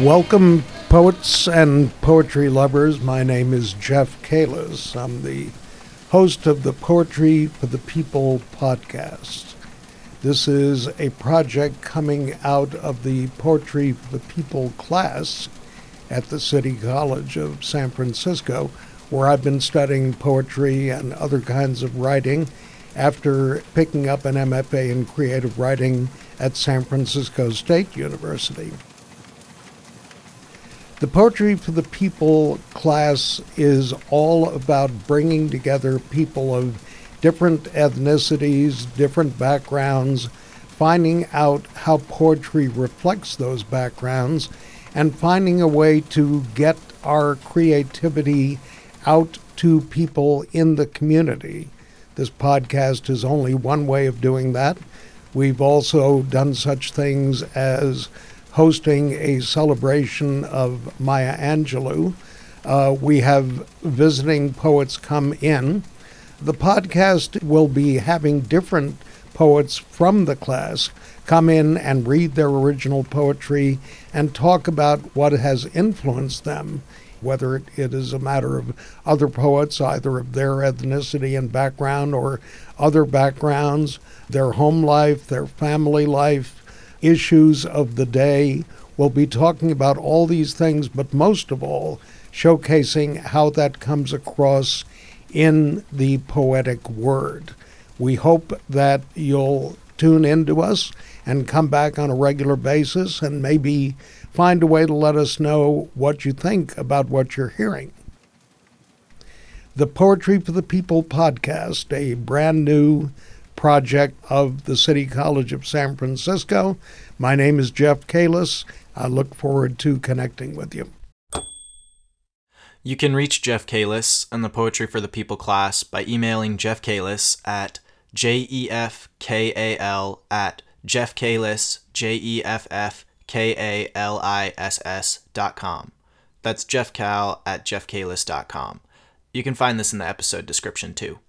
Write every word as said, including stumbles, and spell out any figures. Welcome, poets and poetry lovers. My name is Jeff Kalis. I'm the host of the Poetry for the People podcast. This is a project coming out of the Poetry for the People class at the City College of San Francisco, where I've been studying poetry and other kinds of writing after picking up an M F A in creative writing at San Francisco State University. The Poetry for the People class is all about bringing together people of different ethnicities, different backgrounds, finding out how poetry reflects those backgrounds, and finding a way to get our creativity out to people in the community. This podcast is only one way of doing that. We've also done such things as hosting a celebration of Maya Angelou. Uh, we have visiting poets come in. The podcast will be having different poets from the class come in and read their original poetry and talk about what has influenced them, whether it is a matter of other poets, either of their ethnicity and background or other backgrounds, their home life, their family life, issues of the day. We'll be talking about all these things, but most of all, showcasing how that comes across in the poetic word. We hope that you'll tune in to us and come back on a regular basis and maybe find a way to let us know what you think about what you're hearing. The Poetry for the People podcast, a brand new project of the City College of San Francisco. My name is Jeff Kalis. I look forward to connecting with you. You can reach Jeff Kalis and the Poetry for the People class by emailing Jeff Kalis at J E F K A L at jeffkalis, J E F F K A L I S S dot com. That's jeffcal at jeffkalis dot com. You can find this in the episode description too.